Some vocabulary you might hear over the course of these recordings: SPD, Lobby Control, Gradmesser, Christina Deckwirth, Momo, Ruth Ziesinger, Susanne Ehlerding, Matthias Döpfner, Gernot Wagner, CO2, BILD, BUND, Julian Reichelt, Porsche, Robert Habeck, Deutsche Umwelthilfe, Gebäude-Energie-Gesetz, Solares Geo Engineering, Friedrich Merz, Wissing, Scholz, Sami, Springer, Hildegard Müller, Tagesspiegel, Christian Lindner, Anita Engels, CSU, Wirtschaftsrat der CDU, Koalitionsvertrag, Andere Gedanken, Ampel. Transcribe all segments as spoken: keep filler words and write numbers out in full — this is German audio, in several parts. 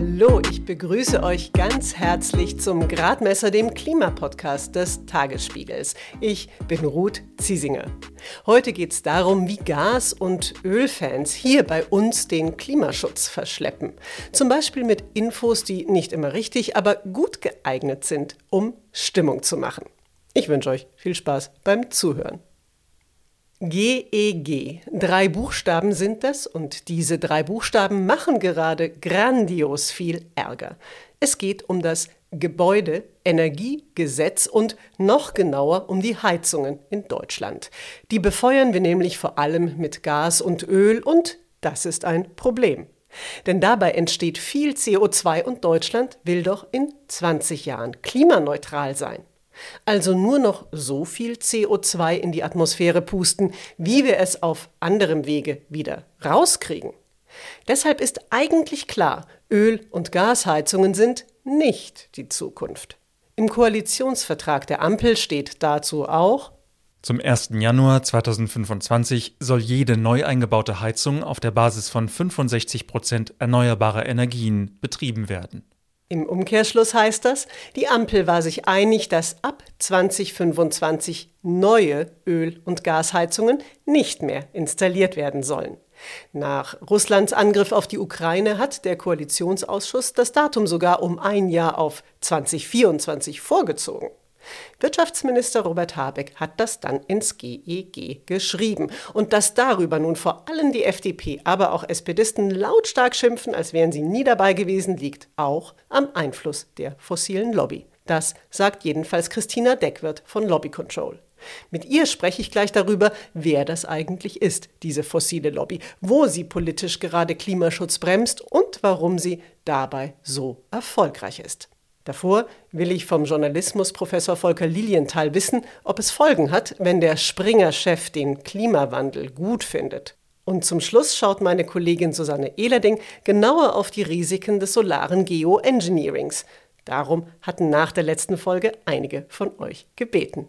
Hallo, ich begrüße euch ganz herzlich zum Gradmesser, dem Klimapodcast des Tagesspiegels. Ich bin Ruth Ziesinger. Heute geht es darum, wie Gas- und Ölfans hier bei uns den Klimaschutz verschleppen. Zum Beispiel mit Infos, die nicht immer richtig, aber gut geeignet sind, um Stimmung zu machen. Ich wünsche euch viel Spaß beim Zuhören. G E G. Drei Buchstaben sind das und diese drei Buchstaben machen gerade grandios viel Ärger. Es geht um das Gebäude-Energie-Gesetz und noch genauer um die Heizungen in Deutschland. Die befeuern wir nämlich vor allem mit Gas und Öl und das ist ein Problem. Denn dabei entsteht viel C O zwei und Deutschland will doch in zwanzig Jahren klimaneutral sein. Also nur noch so viel C O zwei in die Atmosphäre pusten, wie wir es auf anderem Wege wieder rauskriegen. Deshalb ist eigentlich klar, Öl- und Gasheizungen sind nicht die Zukunft. Im Koalitionsvertrag der Ampel steht dazu auch: Zum ersten Januar zweitausendfünfundzwanzig soll jede neu eingebaute Heizung auf der Basis von fünfundsechzig Prozent erneuerbarer Energien betrieben werden. Im Umkehrschluss heißt das, die Ampel war sich einig, dass ab zweitausendfünfundzwanzig neue Öl- und Gasheizungen nicht mehr installiert werden sollen. Nach Russlands Angriff auf die Ukraine hat der Koalitionsausschuss das Datum sogar um ein Jahr auf zweitausendvierundzwanzig vorgezogen. Wirtschaftsminister Robert Habeck hat das dann ins G E G geschrieben. Und dass darüber nun vor allem die F D P, aber auch S P Disten lautstark schimpfen, als wären sie nie dabei gewesen, liegt auch am Einfluss der fossilen Lobby. Das sagt jedenfalls Christina Deckwirth von Lobby Control. Mit ihr spreche ich gleich darüber, wer das eigentlich ist, diese fossile Lobby, wo sie politisch gerade Klimaschutz bremst und warum sie dabei so erfolgreich ist. Davor will ich vom Journalismusprofessor Volker Lilienthal wissen, ob es Folgen hat, wenn der Springer-Chef den Klimawandel gut findet. Und zum Schluss schaut meine Kollegin Susanne Ehlerding genauer auf die Risiken des Solares Geo Engineerings. Darum hatten nach der letzten Folge einige von euch gebeten.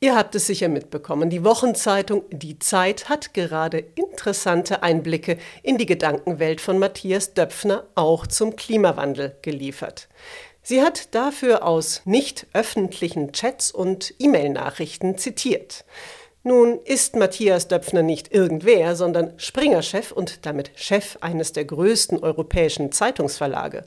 Ihr habt es sicher mitbekommen, die Wochenzeitung Die Zeit hat gerade interessante Einblicke in die Gedankenwelt von Matthias Döpfner auch zum Klimawandel geliefert. Sie hat dafür aus nicht öffentlichen Chats und E-Mail-Nachrichten zitiert. Nun ist Matthias Döpfner nicht irgendwer, sondern Springer-Chef und damit Chef eines der größten europäischen Zeitungsverlage.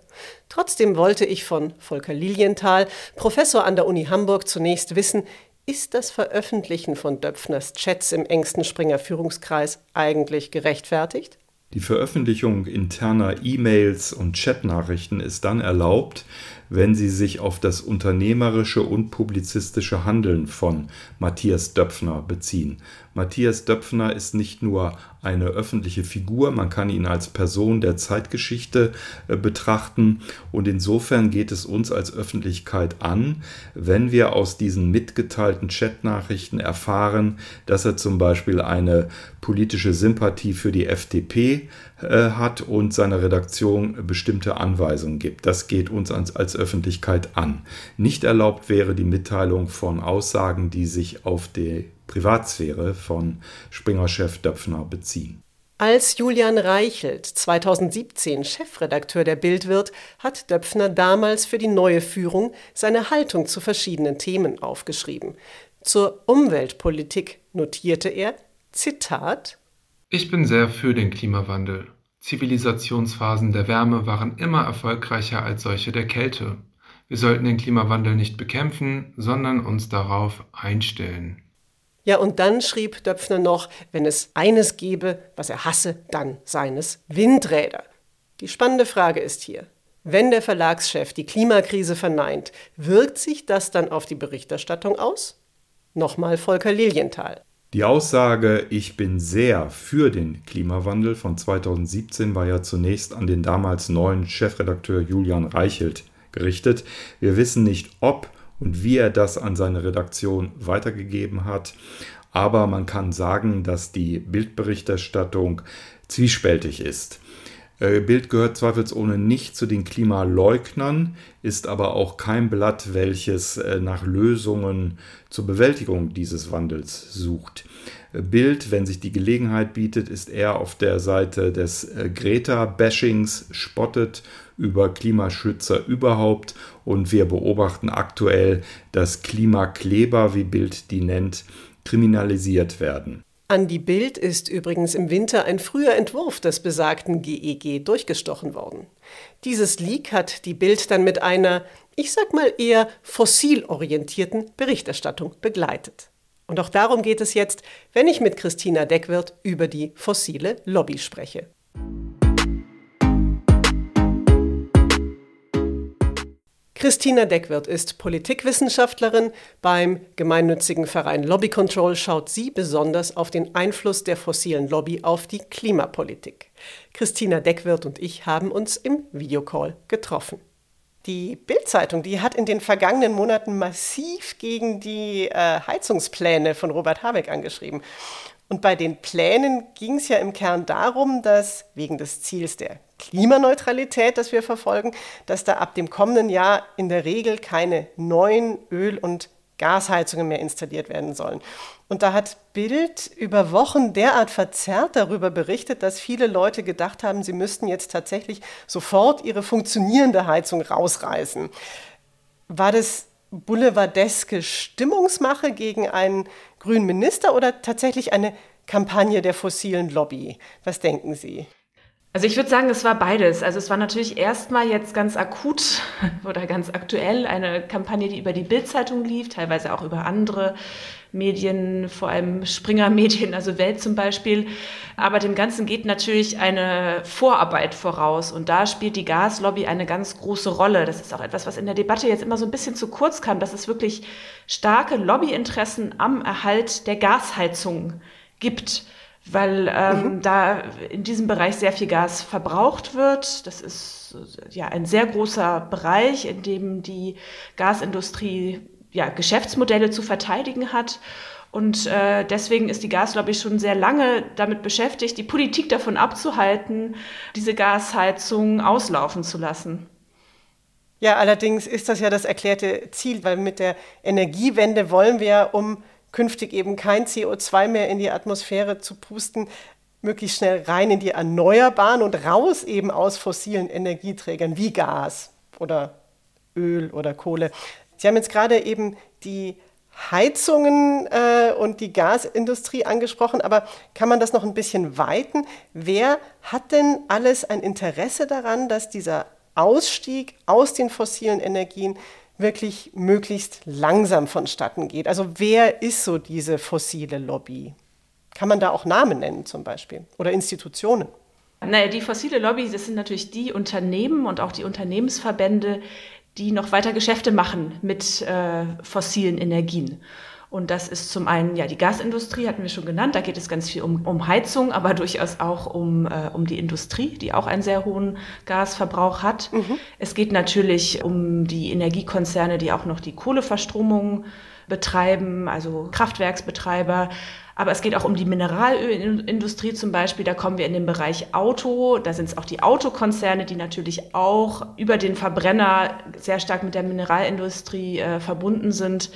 Trotzdem wollte ich von Volker Lilienthal, Professor an der Uni Hamburg, zunächst wissen, ist das Veröffentlichen von Döpfners Chats im engsten Springer Führungskreis eigentlich gerechtfertigt? Die Veröffentlichung interner E-Mails und Chatnachrichten ist dann erlaubt, wenn sie sich auf das unternehmerische und publizistische Handeln von Matthias Döpfner beziehen. Matthias Döpfner ist nicht nur eine öffentliche Figur, man kann ihn als Person der Zeitgeschichte betrachten und insofern geht es uns als Öffentlichkeit an, wenn wir aus diesen mitgeteilten Chatnachrichten erfahren, dass er zum Beispiel eine politische Sympathie für die F D P hat und seiner Redaktion bestimmte Anweisungen gibt. Das geht uns als, als Öffentlichkeit an. Nicht erlaubt wäre die Mitteilung von Aussagen, die sich auf die Privatsphäre von Springer-Chef Döpfner beziehen. Als Julian Reichelt zweitausendsiebzehn Chefredakteur der BILD wird, hat Döpfner damals für die neue Führung seine Haltung zu verschiedenen Themen aufgeschrieben. Zur Umweltpolitik notierte er, Zitat: Ich bin sehr für den Klimawandel. Zivilisationsphasen der Wärme waren immer erfolgreicher als solche der Kälte. Wir sollten den Klimawandel nicht bekämpfen, sondern uns darauf einstellen. Ja, und dann schrieb Döpfner noch, wenn es eines gäbe, was er hasse, dann seien es Windräder. Die spannende Frage ist hier: Wenn der Verlagschef die Klimakrise verneint, wirkt sich das dann auf die Berichterstattung aus? Nochmal Volker Lilienthal. Die Aussage, ich bin sehr für den Klimawandel von zweitausendsiebzehn, war ja zunächst an den damals neuen Chefredakteur Julian Reichelt gerichtet. Wir wissen nicht, ob und wie er das an seine Redaktion weitergegeben hat. Aber man kann sagen, dass die Bild-Berichterstattung zwiespältig ist. BILD gehört zweifelsohne nicht zu den Klimaleugnern, ist aber auch kein Blatt, welches nach Lösungen zur Bewältigung dieses Wandels sucht. BILD, wenn sich die Gelegenheit bietet, ist eher auf der Seite des Greta-Bashings, spottet über Klimaschützer überhaupt, und wir beobachten aktuell, dass Klimakleber, wie BILD die nennt, kriminalisiert werden. An die BILD ist übrigens im Winter ein früher Entwurf des besagten G E G durchgestochen worden. Dieses Leak hat die BILD dann mit einer, ich sag mal eher fossilorientierten Berichterstattung begleitet. Und auch darum geht es jetzt, wenn ich mit Christina Deckwirth über die fossile Lobby spreche. Christina Deckwirth ist Politikwissenschaftlerin. Beim gemeinnützigen Verein Lobby Control schaut sie besonders auf den Einfluss der fossilen Lobby auf die Klimapolitik. Christina Deckwirth und ich haben uns im Videocall getroffen. Die Bild-Zeitung, die hat in den vergangenen Monaten massiv gegen die äh, Heizungspläne von Robert Habeck angeschrieben. Und bei den Plänen ging es ja im Kern darum, dass wegen des Ziels der Klimaneutralität, das wir verfolgen, dass da ab dem kommenden Jahr in der Regel keine neuen Öl- und Gasheizungen mehr installiert werden sollen. Und da hat BILD über Wochen derart verzerrt darüber berichtet, dass viele Leute gedacht haben, sie müssten jetzt tatsächlich sofort ihre funktionierende Heizung rausreißen. War das boulevardeske Stimmungsmache gegen einen grünen Minister oder tatsächlich eine Kampagne der fossilen Lobby? Was denken Sie? Also ich würde sagen, es war beides. Also es war natürlich erstmal jetzt ganz akut oder ganz aktuell eine Kampagne, die über die Bild-Zeitung lief, teilweise auch über andere Medien, vor allem Springer-Medien, also Welt zum Beispiel. Aber dem Ganzen geht natürlich eine Vorarbeit voraus. Und da spielt die Gaslobby eine ganz große Rolle. Das ist auch etwas, was in der Debatte jetzt immer so ein bisschen zu kurz kam, dass es wirklich starke Lobbyinteressen am Erhalt der Gasheizung gibt. Weil ähm, mhm. da in diesem Bereich sehr viel Gas verbraucht wird. Das ist ja ein sehr großer Bereich, in dem die Gasindustrie ja Geschäftsmodelle zu verteidigen hat. Und äh, deswegen ist die Gaslobby schon sehr lange damit beschäftigt, die Politik davon abzuhalten, diese Gasheizung auslaufen zu lassen. Ja, allerdings ist das ja das erklärte Ziel, weil mit der Energiewende wollen wir, um künftig eben kein C O zwei mehr in die Atmosphäre zu pusten, möglichst schnell rein in die Erneuerbaren und raus eben aus fossilen Energieträgern wie Gas oder Öl oder Kohle. Sie haben jetzt gerade eben die Heizungen äh, und die Gasindustrie angesprochen, aber kann man das noch ein bisschen weiten? Wer hat denn alles ein Interesse daran, dass dieser Ausstieg aus den fossilen Energien wirklich möglichst langsam vonstatten geht? Also wer ist so diese fossile Lobby? Kann man da auch Namen nennen zum Beispiel oder Institutionen? Naja, die fossile Lobby, das sind natürlich die Unternehmen und auch die Unternehmensverbände, die noch weiter Geschäfte machen mit äh, fossilen Energien. Und das ist zum einen ja die Gasindustrie, hatten wir schon genannt, da geht es ganz viel um, um Heizung, aber durchaus auch um, äh, um die Industrie, die auch einen sehr hohen Gasverbrauch hat. Mhm. Es geht natürlich um die Energiekonzerne, die auch noch die Kohleverstromung betreiben, also Kraftwerksbetreiber. Aber es geht auch um die Mineralölindustrie zum Beispiel, da kommen wir in den Bereich Auto, da sind es auch die Autokonzerne, die natürlich auch über den Verbrenner sehr stark mit der Mineralindustrie äh, verbunden sind.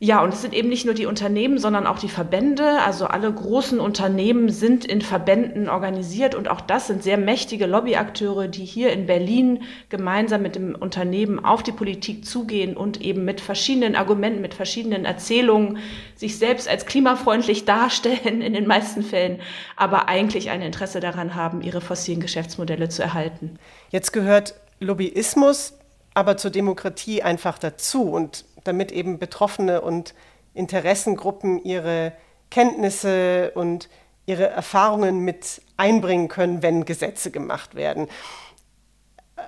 Ja, und es sind eben nicht nur die Unternehmen, sondern auch die Verbände. Also alle großen Unternehmen sind in Verbänden organisiert und auch das sind sehr mächtige Lobbyakteure, die hier in Berlin gemeinsam mit dem Unternehmen auf die Politik zugehen und eben mit verschiedenen Argumenten, mit verschiedenen Erzählungen sich selbst als klimafreundlich darstellen in den meisten Fällen, aber eigentlich ein Interesse daran haben, ihre fossilen Geschäftsmodelle zu erhalten. Jetzt gehört Lobbyismus aber zur Demokratie einfach dazu und damit eben Betroffene und Interessengruppen ihre Kenntnisse und ihre Erfahrungen mit einbringen können, wenn Gesetze gemacht werden.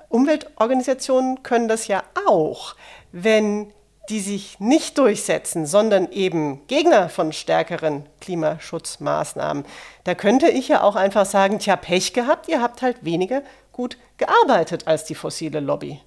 Umweltorganisationen können das ja auch, wenn die sich nicht durchsetzen, sondern eben Gegner von stärkeren Klimaschutzmaßnahmen. Da könnte ich ja auch einfach sagen, tja, Pech gehabt, ihr habt halt weniger gut gearbeitet als die fossile Lobby.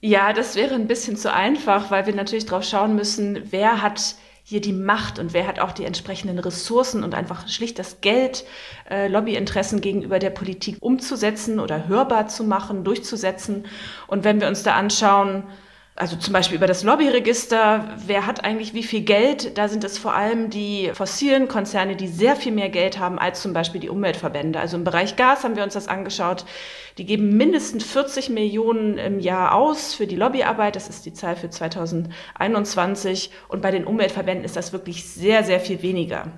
Ja, das wäre ein bisschen zu einfach, weil wir natürlich darauf schauen müssen, wer hat hier die Macht und wer hat auch die entsprechenden Ressourcen und einfach schlicht das Geld, äh, Lobbyinteressen gegenüber der Politik umzusetzen oder hörbar zu machen, durchzusetzen. Und wenn wir uns da anschauen, also zum Beispiel über das Lobbyregister, wer hat eigentlich wie viel Geld, da sind es vor allem die fossilen Konzerne, die sehr viel mehr Geld haben als zum Beispiel die Umweltverbände. Also im Bereich Gas haben wir uns das angeschaut, die geben mindestens vierzig Millionen im Jahr aus für die Lobbyarbeit, das ist die Zahl für zweitausendeinundzwanzig und bei den Umweltverbänden ist das wirklich sehr, sehr viel weniger.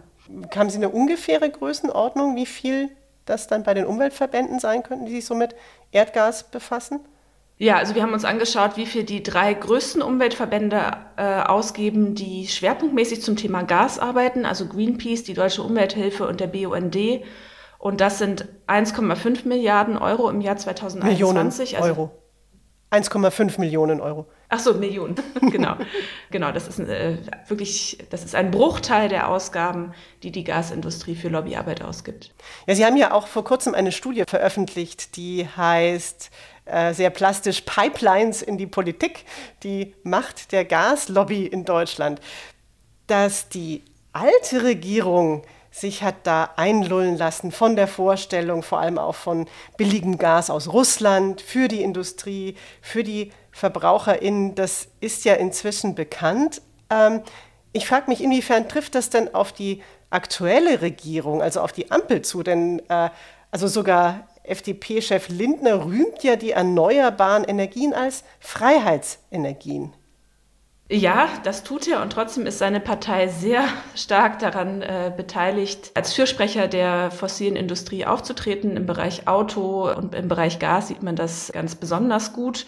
Haben Sie eine ungefähre Größenordnung, wie viel das dann bei den Umweltverbänden sein könnten, die sich so mit Erdgas befassen? Ja, also wir haben uns angeschaut, wie viel die drei größten Umweltverbände äh, ausgeben, die schwerpunktmäßig zum Thema Gas arbeiten, also Greenpeace, die Deutsche Umwelthilfe und der B U N D. Und das sind eins Komma fünf Milliarden Euro im Jahr zweitausendeinundzwanzig. Millionen Euro. Also eins Komma fünf Millionen Euro. Ach so, Millionen, genau. Genau, das ist äh, wirklich, das ist ein Bruchteil der Ausgaben, die die Gasindustrie für Lobbyarbeit ausgibt. Ja, Sie haben ja auch vor kurzem eine Studie veröffentlicht, die heißt sehr plastisch Pipelines in die Politik, die Macht der Gaslobby in Deutschland. Dass die alte Regierung sich hat da einlullen lassen von der Vorstellung, vor allem auch von billigem Gas aus Russland, für die Industrie, für die VerbraucherInnen, das ist ja inzwischen bekannt. Ähm, ich frage mich, inwiefern trifft das denn auf die aktuelle Regierung, also auf die Ampel zu? Denn äh, also sogar F D P-Chef Lindner rühmt ja die erneuerbaren Energien als Freiheitsenergien. Ja, das tut er und trotzdem ist seine Partei sehr stark daran äh, beteiligt, als Fürsprecher der fossilen Industrie aufzutreten. Im Bereich Auto und im Bereich Gas sieht man das ganz besonders gut.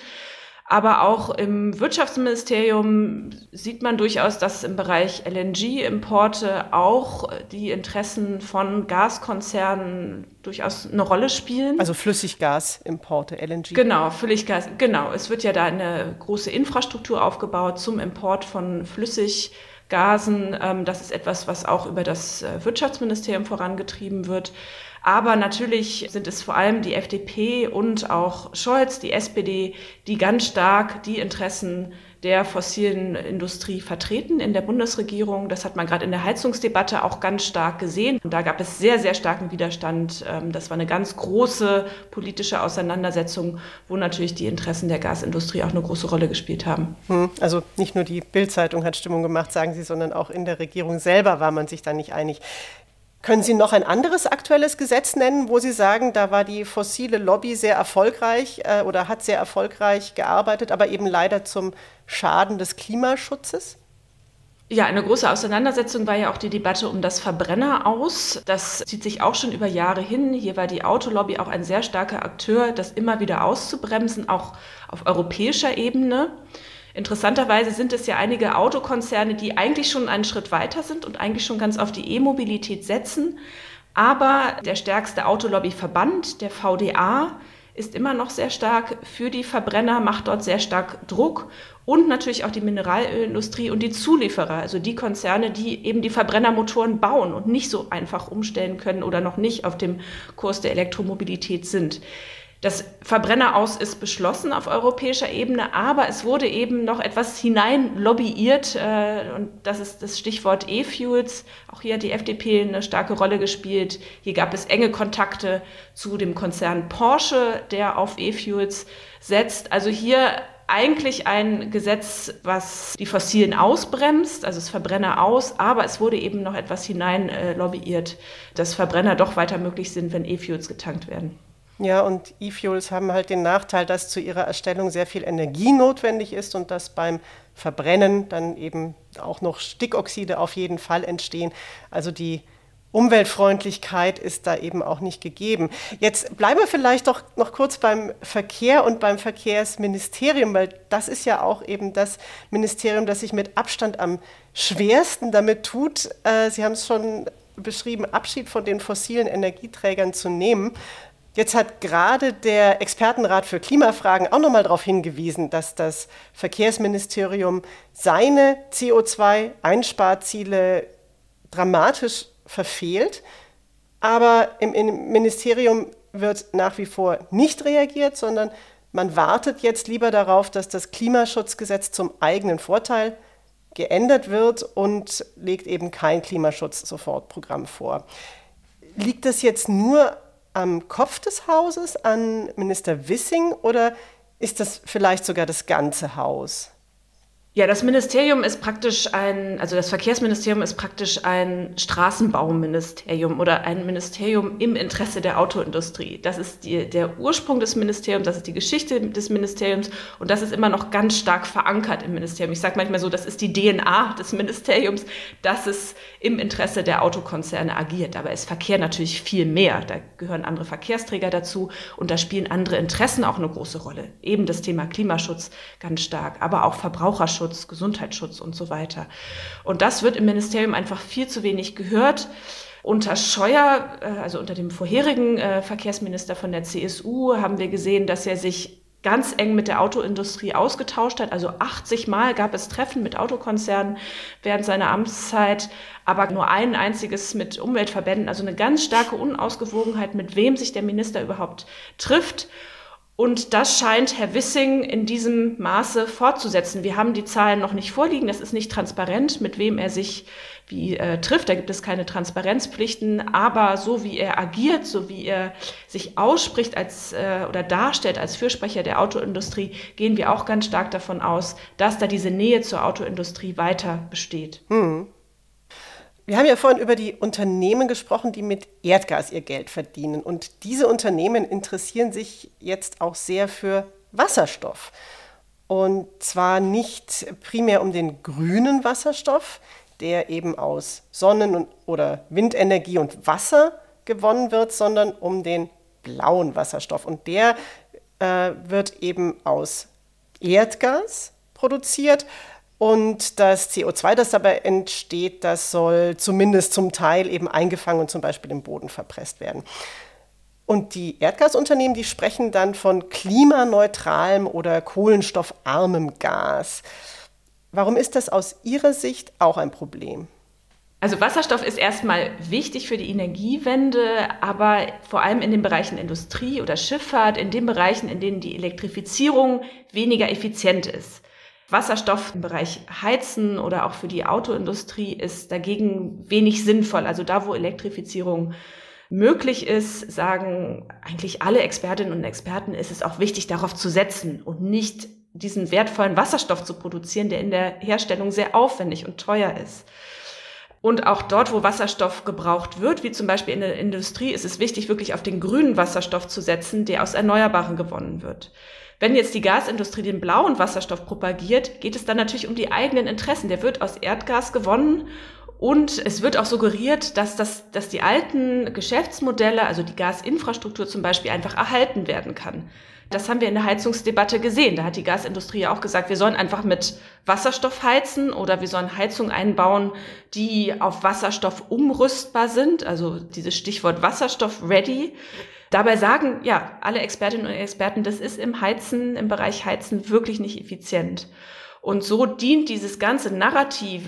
Aber auch im Wirtschaftsministerium sieht man durchaus, dass im Bereich L N G-Importe auch die Interessen von Gaskonzernen durchaus eine Rolle spielen. Also Flüssiggasimporte, L N G. Genau, Flüssiggas, genau. Es wird ja da eine große Infrastruktur aufgebaut zum Import von Flüssiggasen. Das ist etwas, was auch über das Wirtschaftsministerium vorangetrieben wird. Aber natürlich sind es vor allem die F D P und auch Scholz, die S P D, die ganz stark die Interessen der fossilen Industrie vertreten in der Bundesregierung. Das hat man gerade in der Heizungsdebatte auch ganz stark gesehen. Und da gab es sehr, sehr starken Widerstand. Das war eine ganz große politische Auseinandersetzung, wo natürlich die Interessen der Gasindustrie auch eine große Rolle gespielt haben. Also nicht nur die Bild-Zeitung hat Stimmung gemacht, sagen Sie, sondern auch in der Regierung selber war man sich da nicht einig. Können Sie noch ein anderes aktuelles Gesetz nennen, wo Sie sagen, da war die fossile Lobby sehr erfolgreich äh, oder hat sehr erfolgreich gearbeitet, aber eben leider zum Schaden des Klimaschutzes? Ja, eine große Auseinandersetzung war ja auch die Debatte um das Verbrenneraus. Das zieht sich auch schon über Jahre hin. Hier war die Autolobby auch ein sehr starker Akteur, das immer wieder auszubremsen, auch auf europäischer Ebene. Interessanterweise sind es ja einige Autokonzerne, die eigentlich schon einen Schritt weiter sind und eigentlich schon ganz auf die E-Mobilität setzen. Aber der stärkste Autolobbyverband, der V D A, ist immer noch sehr stark für die Verbrenner, macht dort sehr stark Druck und natürlich auch die Mineralölindustrie und die Zulieferer, also die Konzerne, die eben die Verbrennermotoren bauen und nicht so einfach umstellen können oder noch nicht auf dem Kurs der Elektromobilität sind. Das Verbrenneraus ist beschlossen auf europäischer Ebene, aber es wurde eben noch etwas hinein lobbyiert äh, und das ist das Stichwort E-Fuels. Auch hier hat die F D P eine starke Rolle gespielt. Hier gab es enge Kontakte zu dem Konzern Porsche, der auf E-Fuels setzt. Also hier eigentlich ein Gesetz, was die Fossilen ausbremst, also das Verbrenneraus, aber es wurde eben noch etwas hinein äh, lobbyiert, dass Verbrenner doch weiter möglich sind, wenn E-Fuels getankt werden. Ja, und E-Fuels haben halt den Nachteil, dass zu ihrer Erstellung sehr viel Energie notwendig ist und dass beim Verbrennen dann eben auch noch Stickoxide auf jeden Fall entstehen. Also die Umweltfreundlichkeit ist da eben auch nicht gegeben. Jetzt bleiben wir vielleicht doch noch kurz beim Verkehr und beim Verkehrsministerium, weil das ist ja auch eben das Ministerium, das sich mit Abstand am schwersten damit tut. Äh, Sie haben es schon beschrieben, Abschied von den fossilen Energieträgern zu nehmen. Jetzt hat gerade der Expertenrat für Klimafragen auch nochmal darauf hingewiesen, dass das Verkehrsministerium seine C O zwei Einsparziele dramatisch verfehlt. Aber im, im Ministerium wird nach wie vor nicht reagiert, sondern man wartet jetzt lieber darauf, dass das Klimaschutzgesetz zum eigenen Vorteil geändert wird und legt eben kein Klimaschutz-Sofortprogramm vor. Liegt das jetzt nur am Kopf des Hauses, an Minister Wissing, oder ist das vielleicht sogar das ganze Haus? Ja, das Ministerium ist praktisch ein, also das Verkehrsministerium ist praktisch ein Straßenbauministerium oder ein Ministerium im Interesse der Autoindustrie. Das ist die, der Ursprung des Ministeriums, das ist die Geschichte des Ministeriums und das ist immer noch ganz stark verankert im Ministerium. Ich sage manchmal so, das ist die D N A des Ministeriums, dass es im Interesse der Autokonzerne agiert. Dabei ist Verkehr natürlich viel mehr. Da gehören andere Verkehrsträger dazu und da spielen andere Interessen auch eine große Rolle. Eben das Thema Klimaschutz ganz stark, aber auch Verbraucherschutz, Gesundheitsschutz und so weiter. Und das wird im Ministerium einfach viel zu wenig gehört. Unter Scheuer, also unter dem vorherigen Verkehrsminister von der C S U, haben wir gesehen, dass er sich ganz eng mit der Autoindustrie ausgetauscht hat. Also achtzig Mal gab es Treffen mit Autokonzernen während seiner Amtszeit, aber nur ein einziges mit Umweltverbänden. Also eine ganz starke Unausgewogenheit, mit wem sich der Minister überhaupt trifft. Und das scheint Herr Wissing in diesem Maße fortzusetzen. Wir haben die Zahlen noch nicht vorliegen, das ist nicht transparent, mit wem er sich wie äh, trifft. Da gibt es keine Transparenzpflichten, aber so wie er agiert, so wie er sich ausspricht als äh, oder darstellt als Fürsprecher der Autoindustrie, gehen wir auch ganz stark davon aus, dass da diese Nähe zur Autoindustrie weiter besteht. Hm. Wir haben ja vorhin über die Unternehmen gesprochen, die mit Erdgas ihr Geld verdienen. Und diese Unternehmen interessieren sich jetzt auch sehr für Wasserstoff. Und zwar nicht primär um den grünen Wasserstoff, der eben aus Sonnen- und, oder Windenergie und Wasser gewonnen wird, sondern um den blauen Wasserstoff. Und der äh, wird eben aus Erdgas produziert. Und das C O zwei, das dabei entsteht, das soll zumindest zum Teil eben eingefangen und zum Beispiel im Boden verpresst werden. Und die Erdgasunternehmen, die sprechen dann von klimaneutralem oder kohlenstoffarmem Gas. Warum ist das aus Ihrer Sicht auch ein Problem? Also Wasserstoff ist erstmal wichtig für die Energiewende, aber vor allem in den Bereichen Industrie oder Schifffahrt, in den Bereichen, in denen die Elektrifizierung weniger effizient ist. Wasserstoff im Bereich Heizen oder auch für die Autoindustrie ist dagegen wenig sinnvoll. Also da, wo Elektrifizierung möglich ist, sagen eigentlich alle Expertinnen und Experten, ist es auch wichtig, darauf zu setzen und nicht diesen wertvollen Wasserstoff zu produzieren, der in der Herstellung sehr aufwendig und teuer ist. Und auch dort, wo Wasserstoff gebraucht wird, wie zum Beispiel in der Industrie, ist es wichtig, wirklich auf den grünen Wasserstoff zu setzen, der aus Erneuerbaren gewonnen wird. Wenn jetzt die Gasindustrie den blauen Wasserstoff propagiert, geht es dann natürlich um die eigenen Interessen. Der wird aus Erdgas gewonnen und es wird auch suggeriert, dass, das, dass die alten Geschäftsmodelle, also die Gasinfrastruktur zum Beispiel, einfach erhalten werden kann. Das haben wir in der Heizungsdebatte gesehen. Da hat die Gasindustrie ja auch gesagt, wir sollen einfach mit Wasserstoff heizen oder wir sollen Heizungen einbauen, die auf Wasserstoff umrüstbar sind. Also dieses Stichwort Wasserstoff-ready. Dabei sagen ja alle Expertinnen und Experten, das ist im Heizen, im Bereich Heizen wirklich nicht effizient. Und so dient dieses ganze Narrativ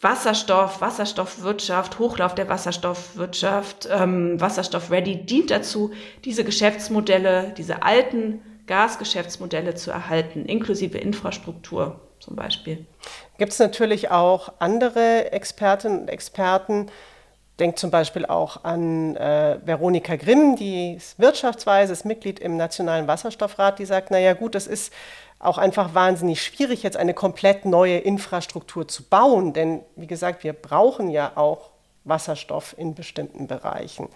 Wasserstoff, Wasserstoffwirtschaft, Hochlauf der Wasserstoffwirtschaft, ähm, Wasserstoff-ready, dient dazu, diese Geschäftsmodelle, diese alten Gasgeschäftsmodelle zu erhalten, inklusive Infrastruktur zum Beispiel. Gibt es natürlich auch andere Expertinnen und Experten. Denkt zum Beispiel auch an äh, Veronika Grimm, die ist wirtschaftsweise, ist Mitglied im Nationalen Wasserstoffrat, die sagt, naja gut, das ist auch einfach wahnsinnig schwierig, jetzt eine komplett neue Infrastruktur zu bauen. Denn wie gesagt, wir brauchen ja auch Wasserstoff in bestimmten Bereichen.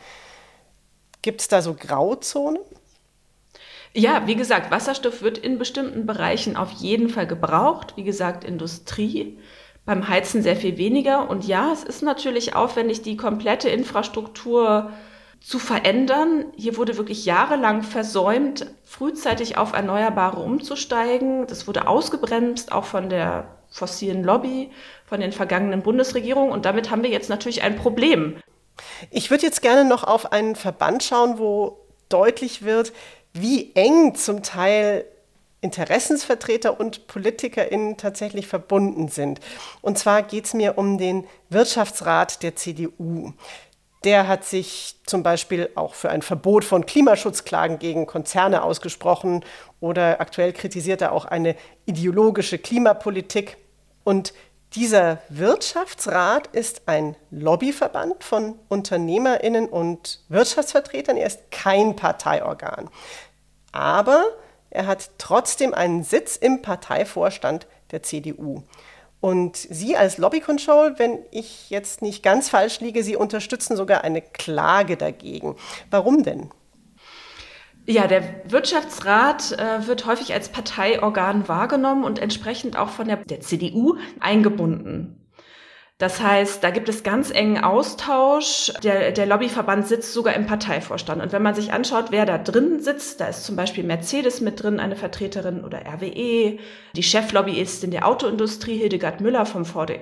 Gibt es da so Grauzonen? Ja, wie gesagt, Wasserstoff wird in bestimmten Bereichen auf jeden Fall gebraucht. Wie gesagt, Industrie. Beim Heizen sehr viel weniger. Und ja, es ist natürlich aufwendig, die komplette Infrastruktur zu verändern. Hier wurde wirklich jahrelang versäumt, frühzeitig auf Erneuerbare umzusteigen. Das wurde ausgebremst, auch von der fossilen Lobby, von den vergangenen Bundesregierungen. Und damit haben wir jetzt natürlich ein Problem. Ich würde jetzt gerne noch auf einen Verband schauen, wo deutlich wird, wie eng zum Teil Interessensvertreter und PolitikerInnen tatsächlich verbunden sind. Und zwar geht es mir um den Wirtschaftsrat der C D U. Der hat sich zum Beispiel auch für ein Verbot von Klimaschutzklagen gegen Konzerne ausgesprochen oder aktuell kritisiert er auch eine ideologische Klimapolitik. Und dieser Wirtschaftsrat ist ein Lobbyverband von UnternehmerInnen und Wirtschaftsvertretern. Er ist kein Parteiorgan. Aber er hat trotzdem einen Sitz im Parteivorstand der C D U. Und Sie als Lobby Control, wenn ich jetzt nicht ganz falsch liege, Sie unterstützen sogar eine Klage dagegen. Warum denn? Ja, der Wirtschaftsrat äh, wird häufig als Parteiorgan wahrgenommen und entsprechend auch von der, der C D U eingebunden. Das heißt, da gibt es ganz engen Austausch. Der, der Lobbyverband sitzt sogar im Parteivorstand. Und wenn man sich anschaut, wer da drin sitzt, da ist zum Beispiel Mercedes mit drin, eine Vertreterin, oder R W E. Die Cheflobbyistin der Autoindustrie, Hildegard Müller vom V D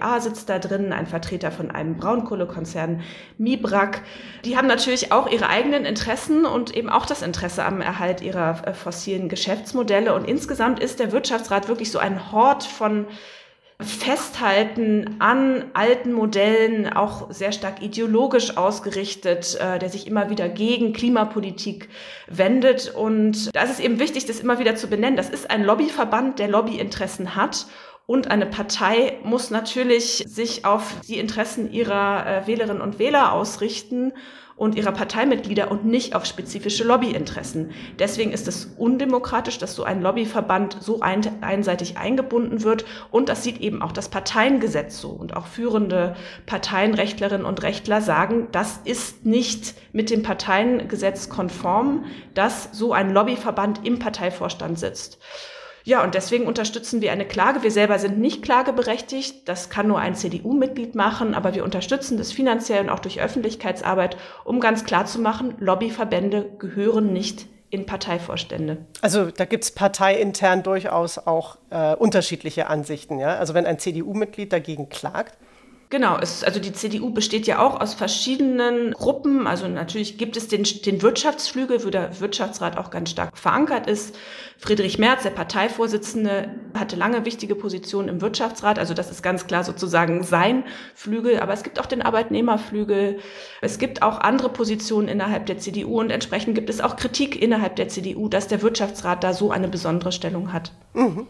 A, sitzt da drin, ein Vertreter von einem Braunkohlekonzern, MIBRAG. Die haben natürlich auch ihre eigenen Interessen und eben auch das Interesse am Erhalt ihrer fossilen Geschäftsmodelle. Und insgesamt ist der Wirtschaftsrat wirklich so ein Hort von Festhalten an alten Modellen, auch sehr stark ideologisch ausgerichtet, äh, der sich immer wieder gegen Klimapolitik wendet. Und da ist es eben wichtig, das immer wieder zu benennen. Das ist ein Lobbyverband, der Lobbyinteressen hat. Und eine Partei muss natürlich sich auf die Interessen ihrer äh, Wählerinnen und Wähler ausrichten und ihrer Parteimitglieder und nicht auf spezifische Lobbyinteressen. Deswegen ist es undemokratisch, dass so ein Lobbyverband so ein, einseitig eingebunden wird. Und das sieht eben auch das Parteiengesetz so. Und auch führende Parteienrechtlerinnen und Rechtler sagen, das ist nicht mit dem Parteiengesetz konform, dass so ein Lobbyverband im Parteivorstand sitzt. Ja, und deswegen unterstützen wir eine Klage. Wir selber sind nicht klageberechtigt. Das kann nur ein C D U-Mitglied machen. Aber wir unterstützen das finanziell und auch durch Öffentlichkeitsarbeit, um ganz klar zu machen, Lobbyverbände gehören nicht in Parteivorstände. Also da gibt es parteiintern durchaus auch äh, unterschiedliche Ansichten. Ja? Also wenn ein C D U-Mitglied dagegen klagt? Genau, es, also die C D U besteht ja auch aus verschiedenen Gruppen. Also natürlich gibt es den, den Wirtschaftsflügel, wo der Wirtschaftsrat auch ganz stark verankert ist. Friedrich Merz, der Parteivorsitzende, hatte lange wichtige Positionen im Wirtschaftsrat. Also das ist ganz klar sozusagen sein Flügel. Aber es gibt auch den Arbeitnehmerflügel. Es gibt auch andere Positionen innerhalb der C D U. Und entsprechend gibt es auch Kritik innerhalb der C D U, dass der Wirtschaftsrat da so eine besondere Stellung hat. Mhm.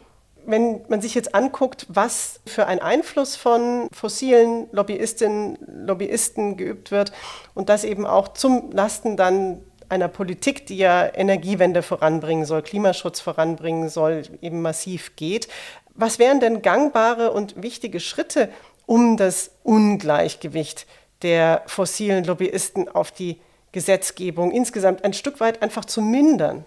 Wenn man sich jetzt anguckt, was für ein Einfluss von fossilen Lobbyistinnen, Lobbyisten geübt wird und das eben auch zum Lasten dann einer Politik, die ja Energiewende voranbringen soll, Klimaschutz voranbringen soll, eben massiv geht. Was wären denn gangbare und wichtige Schritte, um das Ungleichgewicht der fossilen Lobbyisten auf die Gesetzgebung insgesamt ein Stück weit einfach zu mindern?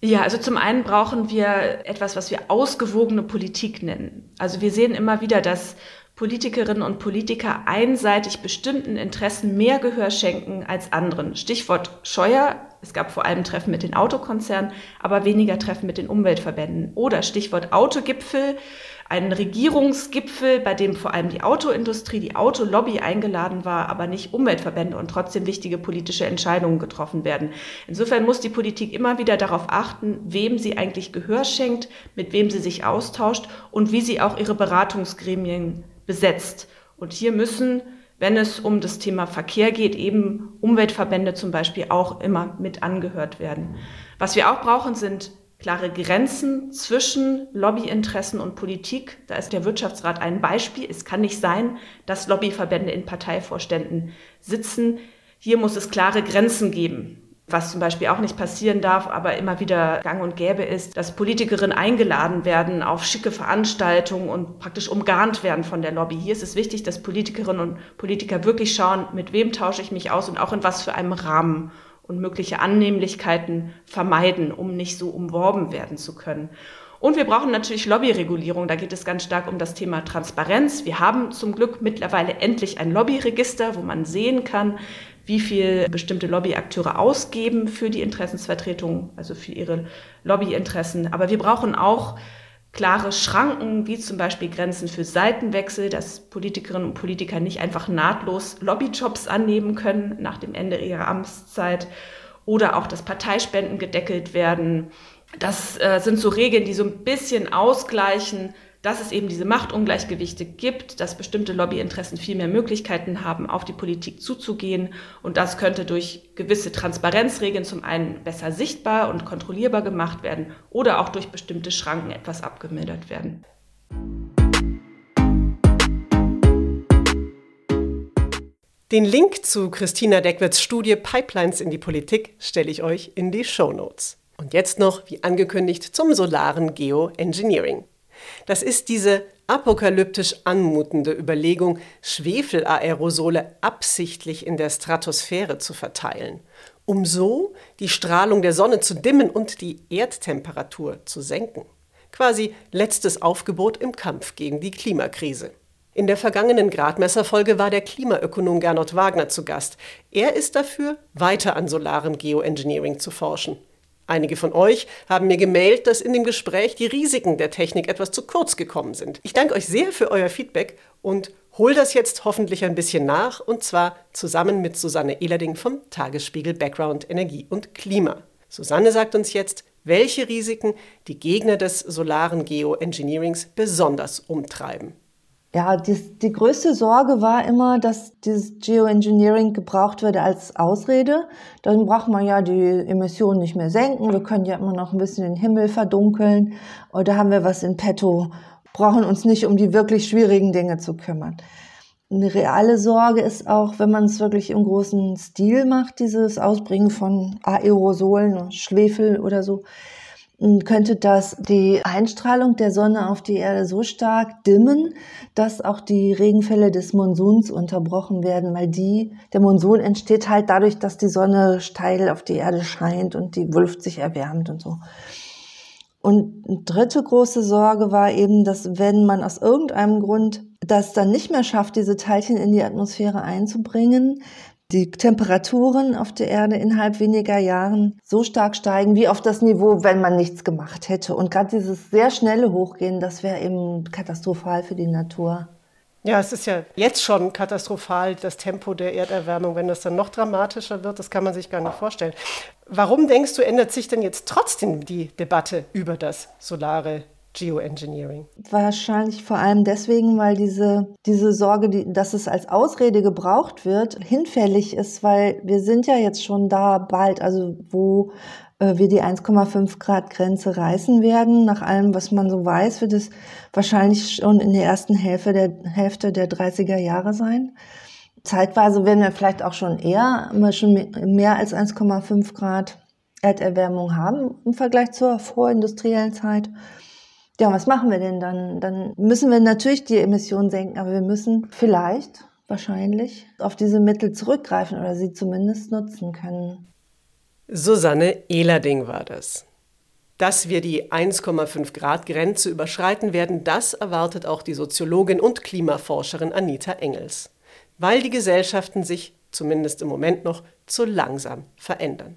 Ja, also zum einen brauchen wir etwas, was wir ausgewogene Politik nennen. Also wir sehen immer wieder, dass Politikerinnen und Politiker einseitig bestimmten Interessen mehr Gehör schenken als anderen. Stichwort Scheuer. Es gab vor allem Treffen mit den Autokonzernen, aber weniger Treffen mit den Umweltverbänden. Oder Stichwort Autogipfel, einen Regierungsgipfel, bei dem vor allem die Autoindustrie, die Autolobby eingeladen war, aber nicht Umweltverbände und trotzdem wichtige politische Entscheidungen getroffen werden. Insofern muss die Politik immer wieder darauf achten, wem sie eigentlich Gehör schenkt, mit wem sie sich austauscht und wie sie auch ihre Beratungsgremien besetzt. Und hier müssen, wenn es um das Thema Verkehr geht, eben Umweltverbände zum Beispiel auch immer mit angehört werden. Was wir auch brauchen, sind klare Grenzen zwischen Lobbyinteressen und Politik. Da ist der Wirtschaftsrat ein Beispiel. Es kann nicht sein, dass Lobbyverbände in Parteivorständen sitzen. Hier muss es klare Grenzen geben. Was zum Beispiel auch nicht passieren darf, aber immer wieder gang und gäbe ist, dass Politikerinnen eingeladen werden auf schicke Veranstaltungen und praktisch umgarnt werden von der Lobby. Hier ist es wichtig, dass Politikerinnen und Politiker wirklich schauen, mit wem tausche ich mich aus und auch in was für einem Rahmen, und mögliche Annehmlichkeiten vermeiden, um nicht so umworben werden zu können. Und wir brauchen natürlich Lobbyregulierung. Da geht es ganz stark um das Thema Transparenz. Wir haben zum Glück mittlerweile endlich ein Lobbyregister, wo man sehen kann, wie viel bestimmte Lobbyakteure ausgeben für die Interessensvertretung, also für ihre Lobbyinteressen. Aber wir brauchen auch klare Schranken, wie zum Beispiel Grenzen für Seitenwechsel, dass Politikerinnen und Politiker nicht einfach nahtlos Lobbyjobs annehmen können nach dem Ende ihrer Amtszeit. oder auch, dass Parteispenden gedeckelt werden. Das äh, sind so Regeln, die so ein bisschen ausgleichen, dass es eben diese Machtungleichgewichte gibt, dass bestimmte Lobbyinteressen viel mehr Möglichkeiten haben, auf die Politik zuzugehen. Und das könnte durch gewisse Transparenzregeln zum einen besser sichtbar und kontrollierbar gemacht werden oder auch durch bestimmte Schranken etwas abgemildert werden. Den Link zu Christina Deckwirths Studie Pipelines in die Politik stelle ich euch in die Shownotes. Und jetzt noch, wie angekündigt, zum Solaren Geo Engineering. Das ist diese apokalyptisch anmutende Überlegung, Schwefelaerosole absichtlich in der Stratosphäre zu verteilen, um so die Strahlung der Sonne zu dimmen und die Erdtemperatur zu senken. Quasi letztes Aufgebot im Kampf gegen die Klimakrise. In der vergangenen Gradmesser-Folge war der Klimaökonom Gernot Wagner zu Gast. Er ist dafür, weiter an solarem Geoengineering zu forschen. Einige von euch haben mir gemailt, dass in dem Gespräch die Risiken der Technik etwas zu kurz gekommen sind. Ich danke euch sehr für euer Feedback und hole das jetzt hoffentlich ein bisschen nach, und zwar zusammen mit Susanne Ehlerding vom Tagesspiegel Background Energie und Klima. Susanne sagt uns jetzt, welche Risiken die Gegner des solaren Geoengineerings besonders umtreiben. Ja, die, die größte Sorge war immer, dass dieses Geoengineering gebraucht wird als Ausrede. Dann braucht man ja die Emissionen nicht mehr senken. Wir können ja immer noch ein bisschen den Himmel verdunkeln. Oder haben wir was in petto? Brauchen uns nicht um die wirklich schwierigen Dinge zu kümmern. Eine reale Sorge ist auch, wenn man es wirklich im großen Stil macht, dieses Ausbringen von Aerosolen, Schwefel oder so, könnte das die Einstrahlung der Sonne auf die Erde so stark dimmen, dass auch die Regenfälle des Monsuns unterbrochen werden, weil die, der Monsun entsteht halt dadurch, dass die Sonne steil auf die Erde scheint und die Luft sich erwärmt und so. Und eine dritte große Sorge war eben, dass wenn man aus irgendeinem Grund das dann nicht mehr schafft, diese Teilchen in die Atmosphäre einzubringen, die Temperaturen auf der Erde innerhalb weniger Jahren so stark steigen wie auf das Niveau, wenn man nichts gemacht hätte. Und gerade dieses sehr schnelle Hochgehen, das wäre eben katastrophal für die Natur. Ja, es ist ja jetzt schon katastrophal, das Tempo der Erderwärmung. Wenn das dann noch dramatischer wird, das kann man sich gar nicht vorstellen. Warum denkst du, ändert sich denn jetzt trotzdem die Debatte über das solare Geoengineering? Wahrscheinlich vor allem deswegen, weil diese, diese Sorge, die, dass es als Ausrede gebraucht wird, hinfällig ist, weil wir sind ja jetzt schon da bald, also wo äh, wir die eins Komma fünf Grad Grenze reißen werden. Nach allem, was man so weiß, wird es wahrscheinlich schon in der ersten Hälfte der, Hälfte der dreißiger Jahre sein. Zeitweise werden wir vielleicht auch schon eher, schon mehr als eins Komma fünf Grad Erderwärmung haben im Vergleich zur vorindustriellen Zeit. Ja, was machen wir denn dann? Dann müssen wir natürlich die Emissionen senken, aber wir müssen vielleicht, wahrscheinlich, auf diese Mittel zurückgreifen oder sie zumindest nutzen können. Susanne Ehlerding war das. Dass wir die eins Komma fünf Grad Grenze überschreiten werden, das erwartet auch die Soziologin und Klimaforscherin Anita Engels, weil die Gesellschaften sich, zumindest im Moment noch, zu langsam verändern.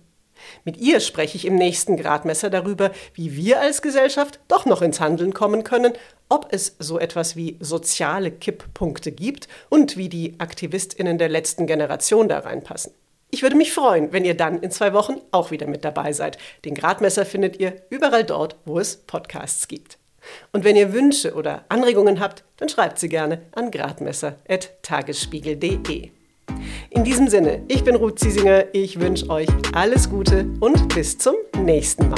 Mit ihr spreche ich im nächsten Gradmesser darüber, wie wir als Gesellschaft doch noch ins Handeln kommen können, ob es so etwas wie soziale Kipppunkte gibt und wie die AktivistInnen der letzten Generation da reinpassen. Ich würde mich freuen, wenn ihr dann in zwei Wochen auch wieder mit dabei seid. Den Gradmesser findet ihr überall dort, wo es Podcasts gibt. Und wenn ihr Wünsche oder Anregungen habt, dann schreibt sie gerne an gradmesser at tagesspiegel punkt de. In diesem Sinne, ich bin Ruth Ziesinger, ich wünsche euch alles Gute und bis zum nächsten Mal.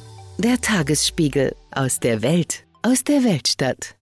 Der Tagesspiegel aus der Welt, aus der Weltstadt.